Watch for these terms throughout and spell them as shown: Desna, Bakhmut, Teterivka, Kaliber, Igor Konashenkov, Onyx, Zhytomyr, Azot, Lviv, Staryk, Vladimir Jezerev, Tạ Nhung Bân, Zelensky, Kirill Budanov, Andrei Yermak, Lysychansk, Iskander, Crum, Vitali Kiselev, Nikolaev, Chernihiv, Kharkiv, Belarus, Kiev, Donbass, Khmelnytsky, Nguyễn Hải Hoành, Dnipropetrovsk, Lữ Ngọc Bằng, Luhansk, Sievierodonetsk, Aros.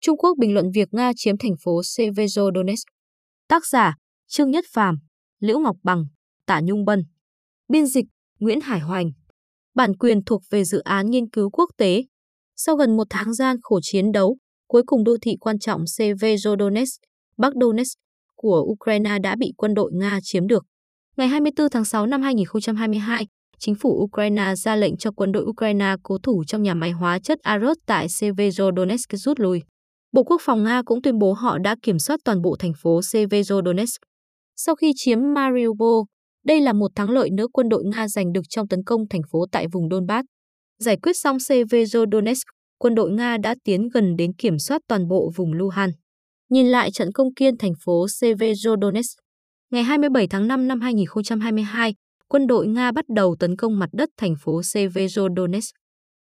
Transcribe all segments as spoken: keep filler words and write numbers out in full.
Trung Quốc bình luận việc Nga chiếm thành phố Sievierodonetsk. Tác giả: Trương Nhất Phạm, Lữ Ngọc Bằng, Tạ Nhung Bân. Biên dịch: Nguyễn Hải Hoành. Bản quyền thuộc về dự án nghiên cứu quốc tế. Sau gần một tháng gian khổ chiến đấu, cuối cùng đô thị quan trọng Sievierodonetsk, Bắc Donetsk của Ukraine đã bị quân đội Nga chiếm được. Ngày hai mươi tư tháng sáu năm hai nghìn không trăm hai mươi hai, chính phủ Ukraine ra lệnh cho quân đội Ukraine cố thủ trong nhà máy hóa chất Aros tại Sievierodonetsk rút lui. Bộ Quốc phòng Nga cũng tuyên bố họ đã kiểm soát toàn bộ thành phố Sievierodonetsk. Sau khi chiếm Mariupol, đây là một thắng lợi nữa quân đội Nga giành được trong tấn công thành phố tại vùng Donbass. Giải quyết xong Sievierodonetsk, quân đội Nga đã tiến gần đến kiểm soát toàn bộ vùng Luhansk. Nhìn lại trận công kiên thành phố Sievierodonetsk. Ngày hai mươi bảy tháng năm năm hai nghìn không trăm hai mươi hai, quân đội Nga bắt đầu tấn công mặt đất thành phố Sievierodonetsk.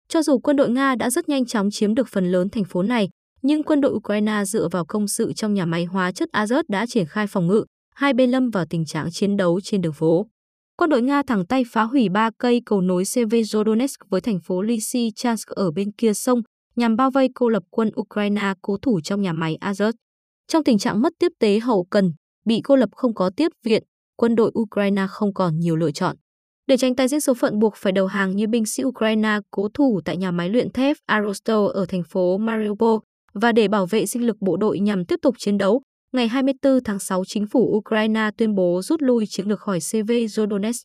Cho dù quân đội Nga đã rất nhanh chóng chiếm được phần lớn thành phố này, nhưng quân đội Ukraine dựa vào công sự trong nhà máy hóa chất Azot đã triển khai phòng ngự, hai bên lâm vào tình trạng chiến đấu trên đường phố. Quân đội Nga thẳng tay phá hủy ba cây cầu nối Sievierodonetsk với thành phố Lysychansk ở bên kia sông nhằm bao vây cô lập quân Ukraine cố thủ trong nhà máy Azot. Trong tình trạng mất tiếp tế hậu cần, bị cô lập không có tiếp viện, quân đội Ukraine không còn nhiều lựa chọn. Để tránh tái diễn số phận buộc phải đầu hàng như binh sĩ Ukraine cố thủ tại nhà máy luyện thép Aros ở thành phố Mariupol và để bảo vệ sinh lực bộ đội nhằm tiếp tục chiến đấu, ngày hai mươi tư tháng sáu chính phủ Ukraine tuyên bố rút lui chiến lược khỏi Sievierodonetsk.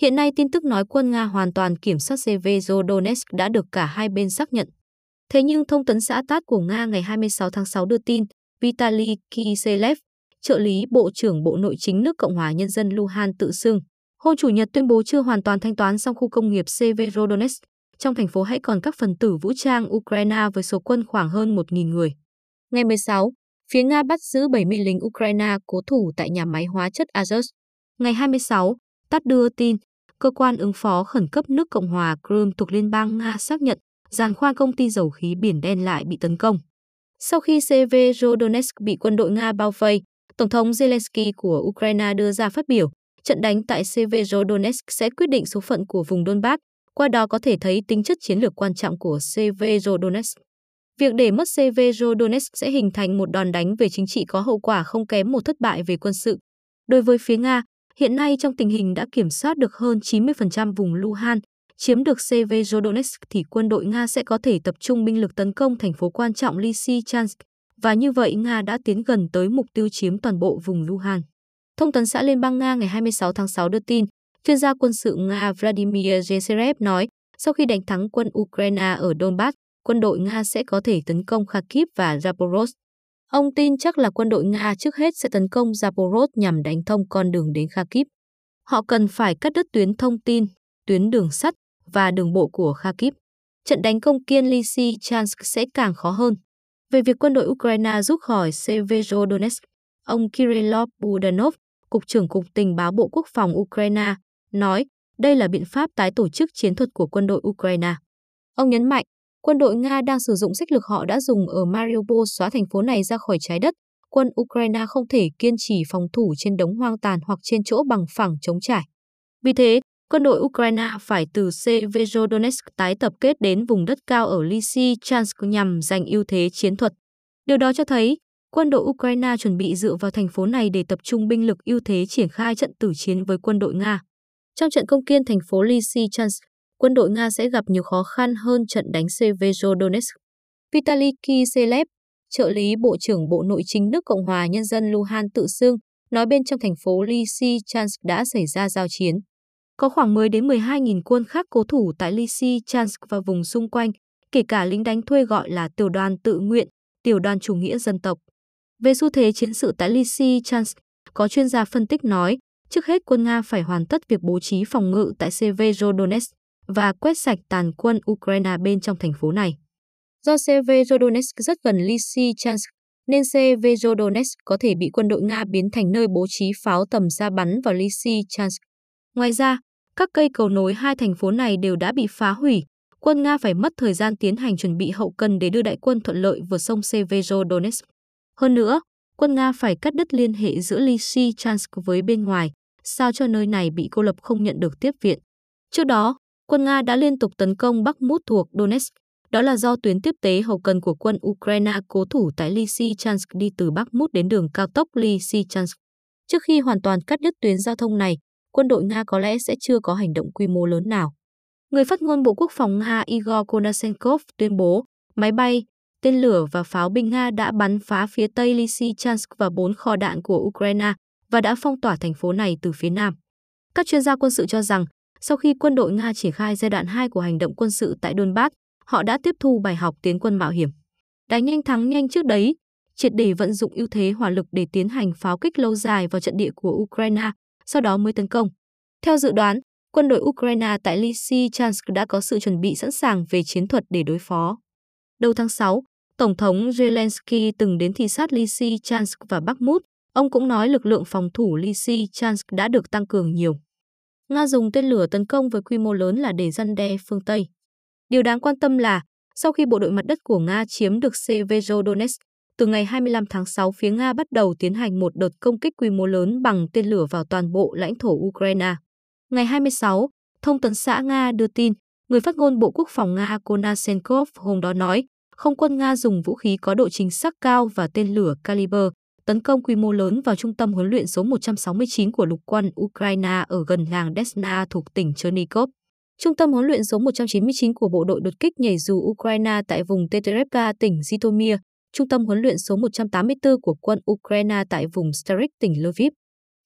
Hiện nay tin tức nói quân Nga hoàn toàn kiểm soát Sievierodonetsk đã được cả hai bên xác nhận. Thế nhưng thông tấn xã tát của Nga ngày hai mươi sáu tháng sáu đưa tin, Vitali Kiselev, trợ lý Bộ trưởng Bộ Nội chính nước Cộng hòa Nhân dân Luhansk tự xưng, hôm Chủ nhật tuyên bố chưa hoàn toàn thanh toán xong khu công nghiệp Sievierodonetsk, trong thành phố hãy còn các phần tử vũ trang Ukraine với số quân khoảng hơn một nghìn người. Ngày mười sáu, phía Nga bắt giữ bảy mươi lính Ukraine cố thủ tại nhà máy hóa chất Azot. Ngày hai mươi sáu, tát đưa tin, cơ quan ứng phó khẩn cấp nước Cộng hòa Crum thuộc Liên bang Nga xác nhận giàn khoan công ty dầu khí Biển Đen lại bị tấn công. Sau khi Sievierodonetsk bị quân đội Nga bao vây, Tổng thống Zelensky của Ukraine đưa ra phát biểu, trận đánh tại Sievierodonetsk sẽ quyết định số phận của vùng Donbass, qua đó có thể thấy tính chất chiến lược quan trọng của Sievierodonetsk. Việc để mất Sievierodonetsk sẽ hình thành một đòn đánh về chính trị có hậu quả không kém một thất bại về quân sự. Đối với phía Nga, hiện nay trong tình hình đã kiểm soát được hơn chín mươi phần trăm vùng Luhansk, chiếm được Sievierodonetsk thì quân đội Nga sẽ có thể tập trung binh lực tấn công thành phố quan trọng Lysychansk, và như vậy Nga đã tiến gần tới mục tiêu chiếm toàn bộ vùng Luhansk. Thông tấn xã Liên bang Nga ngày hai mươi sáu tháng sáu đưa tin, chuyên gia quân sự Nga Vladimir Jezerev nói, sau khi đánh thắng quân Ukraine ở Donbass, quân đội Nga sẽ có thể tấn công Kharkiv và Zaporozhye. Ông tin chắc là quân đội Nga trước hết sẽ tấn công Zaporozhye nhằm đánh thông con đường đến Kharkiv. Họ cần phải cắt đứt tuyến thông tin, tuyến đường sắt và đường bộ của Kharkiv. Trận đánh công kiên Lysychansk sẽ càng khó hơn. Về việc quân đội Ukraine rút khỏi Sievierodonetsk, ông Kirill Budanov, Cục trưởng Cục Tình báo Bộ Quốc phòng Ukraine, nói đây là biện pháp tái tổ chức chiến thuật của quân đội Ukraine. Ông nhấn mạnh, quân đội Nga đang sử dụng sách lược họ đã dùng ở Mariupol xóa thành phố này ra khỏi trái đất. Quân Ukraine không thể kiên trì phòng thủ trên đống hoang tàn hoặc trên chỗ bằng phẳng trống trải. Vì thế, quân đội Ukraine phải từ Sievierodonetsk tái tập kết đến vùng đất cao ở Lysychansk nhằm giành ưu thế chiến thuật. Điều đó cho thấy, quân đội Ukraine chuẩn bị dựa vào thành phố này để tập trung binh lực ưu thế triển khai trận tử chiến với quân đội Nga. Trong trận công kiên thành phố Lysychansk, quân đội Nga sẽ gặp nhiều khó khăn hơn trận đánh Sievierodonetsk. Vitali Kiselev, trợ lý Bộ trưởng Bộ Nội chính nước Cộng hòa Nhân dân Luhansk tự xưng, nói bên trong thành phố Lysychansk đã xảy ra giao chiến. Có khoảng mười đến mười hai nghìn quân khác cố thủ tại Lysychansk và vùng xung quanh, kể cả lính đánh thuê gọi là tiểu đoàn tự nguyện, tiểu đoàn chủ nghĩa dân tộc. Về xu thế chiến sự tại Lysychansk, có chuyên gia phân tích nói, trước hết quân Nga phải hoàn tất việc bố trí phòng ngự tại Sievierodonetsk và quét sạch tàn quân Ukraine bên trong thành phố này. Do Sievierodonetsk rất gần Lysychansk, nên Sievierodonetsk có thể bị quân đội Nga biến thành nơi bố trí pháo tầm xa bắn vào Lysychansk. Ngoài ra, các cây cầu nối hai thành phố này đều đã bị phá hủy, quân Nga phải mất thời gian tiến hành chuẩn bị hậu cần để đưa đại quân thuận lợi vượt sông Sievierodonetsk. Hơn nữa, quân Nga phải cắt đứt liên hệ giữa Lysychansk với bên ngoài, sao cho nơi này bị cô lập không nhận được tiếp viện. Trước đó, quân Nga đã liên tục tấn công Bakhmut thuộc Donetsk, Đó là do tuyến tiếp tế hậu cần của quân Ukraine cố thủ tại Lysychansk đi từ Bakhmut đến đường cao tốc Lysychansk. Trước khi hoàn toàn cắt đứt tuyến giao thông này, quân đội Nga có lẽ sẽ chưa có hành động quy mô lớn nào. Người phát ngôn Bộ Quốc phòng Nga Igor Konashenkov tuyên bố, máy bay, tên lửa và pháo binh Nga đã bắn phá phía tây Lysychansk và bốn kho đạn của Ukraine và đã phong tỏa thành phố này từ phía nam. Các chuyên gia quân sự cho rằng, sau khi quân đội Nga triển khai giai đoạn hai của hành động quân sự tại Donbass, họ đã tiếp thu bài học tiến quân mạo hiểm. Đánh nhanh thắng nhanh trước đấy, triệt để vận dụng ưu thế hỏa lực để tiến hành pháo kích lâu dài vào trận địa của Ukraine, sau đó mới tấn công. Theo dự đoán, quân đội Ukraine tại Lysychansk đã có sự chuẩn bị sẵn sàng về chiến thuật để đối phó. Đầu tháng sáu, Tổng thống Zelensky từng đến thị sát Lysychansk và Bakhmut. Ông cũng nói lực lượng phòng thủ Lysychansk đã được tăng cường nhiều. Nga dùng tên lửa tấn công với quy mô lớn là để răn đe phương Tây. Điều đáng quan tâm là, sau khi bộ đội mặt đất của Nga chiếm được Sievierodonetsk, từ ngày hai mươi lăm tháng sáu phía Nga bắt đầu tiến hành một đợt công kích quy mô lớn bằng tên lửa vào toàn bộ lãnh thổ Ukraine. Ngày hai mươi sáu, thông tấn xã Nga đưa tin, người phát ngôn Bộ Quốc phòng Nga Konashenkov hôm đó nói, không quân Nga dùng vũ khí có độ chính xác cao và tên lửa Kaliber tấn công quy mô lớn vào trung tâm huấn luyện số một trăm sáu mươi chín của lục quân Ukraine ở gần làng Desna thuộc tỉnh Chernihiv. Trung tâm huấn luyện số một trăm chín mươi chín của bộ đội đột kích nhảy dù Ukraine tại vùng Teterivka tỉnh Zhytomyr, trung tâm huấn luyện số một trăm tám mươi tư của quân Ukraine tại vùng Staryk tỉnh Lviv.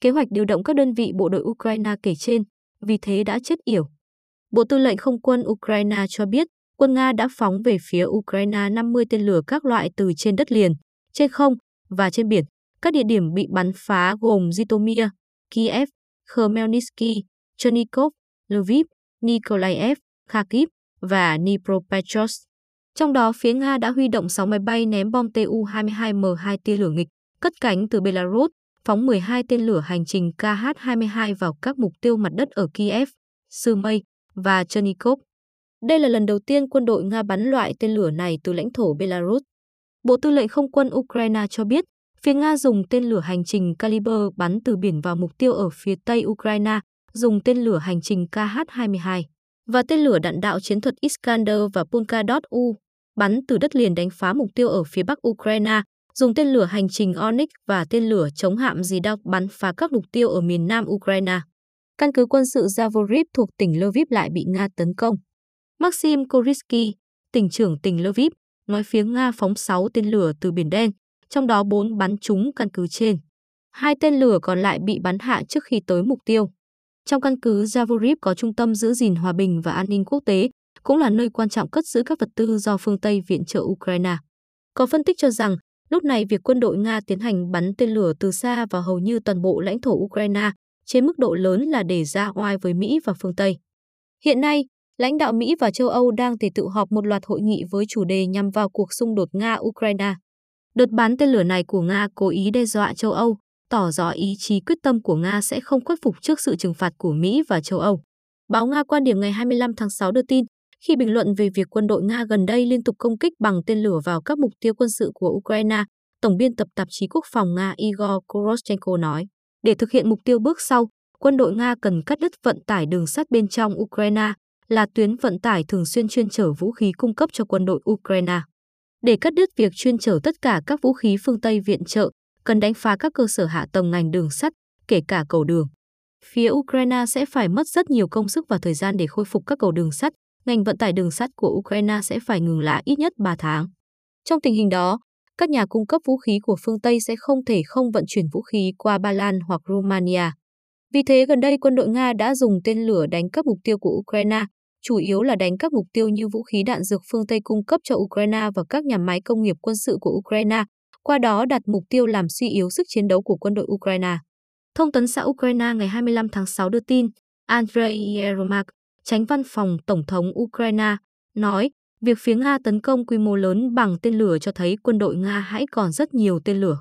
Kế hoạch điều động các đơn vị bộ đội Ukraine kể trên, vì thế đã chết yểu. Bộ Tư lệnh Không quân Ukraine cho biết, quân Nga đã phóng về phía Ukraine năm mươi tên lửa các loại từ trên đất liền, trên không và trên biển. Các địa điểm bị bắn phá gồm Zhytomyr, Kiev, Khmelnytsky, Chernihiv, Lviv, Nikolaev, Kharkiv và Dnipropetrovsk. Trong đó, phía Nga đã huy động sáu máy bay ném bom T U hai mươi hai M hai tia lửa nghịch, cất cánh từ Belarus, phóng mười hai tên lửa hành trình K H hai mươi hai vào các mục tiêu mặt đất ở Kiev, Sumay và Chernihiv. Đây là lần đầu tiên quân đội Nga bắn loại tên lửa này từ lãnh thổ Belarus. Bộ Tư lệnh Không quân Ukraine cho biết, phía Nga dùng tên lửa hành trình Kaliber bắn từ biển vào mục tiêu ở phía tây Ukraine, dùng tên lửa hành trình K H hai mươi hai và tên lửa đạn đạo chiến thuật Iskander và Polkadot U bắn từ đất liền đánh phá mục tiêu ở phía bắc Ukraine, dùng tên lửa hành trình Onyx và tên lửa chống hạm Zhidov bắn phá các mục tiêu ở miền nam Ukraine. Căn cứ quân sự Zaporozhye thuộc tỉnh Lviv lại bị Nga tấn công. Maxim Korysky, tỉnh trưởng tỉnh Lviv, nói phía Nga phóng sáu tên lửa từ Biển Đen, trong đó bốn bắn trúng căn cứ trên. Hai tên lửa còn lại bị bắn hạ trước khi tới mục tiêu. Trong căn cứ Zaporozhye có trung tâm giữ gìn hòa bình và an ninh quốc tế, cũng là nơi quan trọng cất giữ các vật tư do phương Tây viện trợ Ukraine. Có phân tích cho rằng, lúc này việc quân đội Nga tiến hành bắn tên lửa từ xa vào hầu như toàn bộ lãnh thổ Ukraine, trên mức độ lớn là để ra oai với Mỹ và phương Tây. Hiện nay, lãnh đạo Mỹ và châu Âu đang tề tựu họp một loạt hội nghị với chủ đề nhằm vào cuộc xung đột Nga-Ukraine. Đợt bắn tên lửa này của Nga cố ý đe dọa châu Âu, tỏ rõ ý chí quyết tâm của Nga sẽ không khuất phục trước sự trừng phạt của Mỹ và châu Âu. Báo Nga Quan điểm ngày hai mươi lăm tháng sáu đưa tin, khi bình luận về việc quân đội Nga gần đây liên tục công kích bằng tên lửa vào các mục tiêu quân sự của Ukraine, Tổng biên tập tạp chí Quốc phòng Nga Igor Konashenkov nói, để thực hiện mục tiêu bước sau, quân đội Nga cần cắt đứt vận tải đường sắt bên trong Ukraine, là tuyến vận tải thường xuyên chuyên chở vũ khí cung cấp cho quân đội Ukraine. Để cắt đứt việc chuyên chở tất cả các vũ khí phương Tây viện trợ, cần đánh phá các cơ sở hạ tầng ngành đường sắt, kể cả cầu đường. Phía Ukraine sẽ phải mất rất nhiều công sức và thời gian để khôi phục các cầu đường sắt, ngành vận tải đường sắt của Ukraine sẽ phải ngừng lại ít nhất ba tháng. Trong tình hình đó, các nhà cung cấp vũ khí của phương Tây sẽ không thể không vận chuyển vũ khí qua Ba Lan hoặc Romania. Vì thế, gần đây quân đội Nga đã dùng tên lửa đánh các mục tiêu của Ukraine, chủ yếu là đánh các mục tiêu như vũ khí đạn dược phương Tây cung cấp cho Ukraine và các nhà máy công nghiệp quân sự của Ukraine, qua đó đạt mục tiêu làm suy yếu sức chiến đấu của quân đội Ukraine. Thông tấn xã Ukraine ngày hai mươi lăm tháng sáu đưa tin, Andrei Yermak, Chánh văn phòng Tổng thống Ukraine, nói việc phía Nga tấn công quy mô lớn bằng tên lửa cho thấy quân đội Nga hãy còn rất nhiều tên lửa.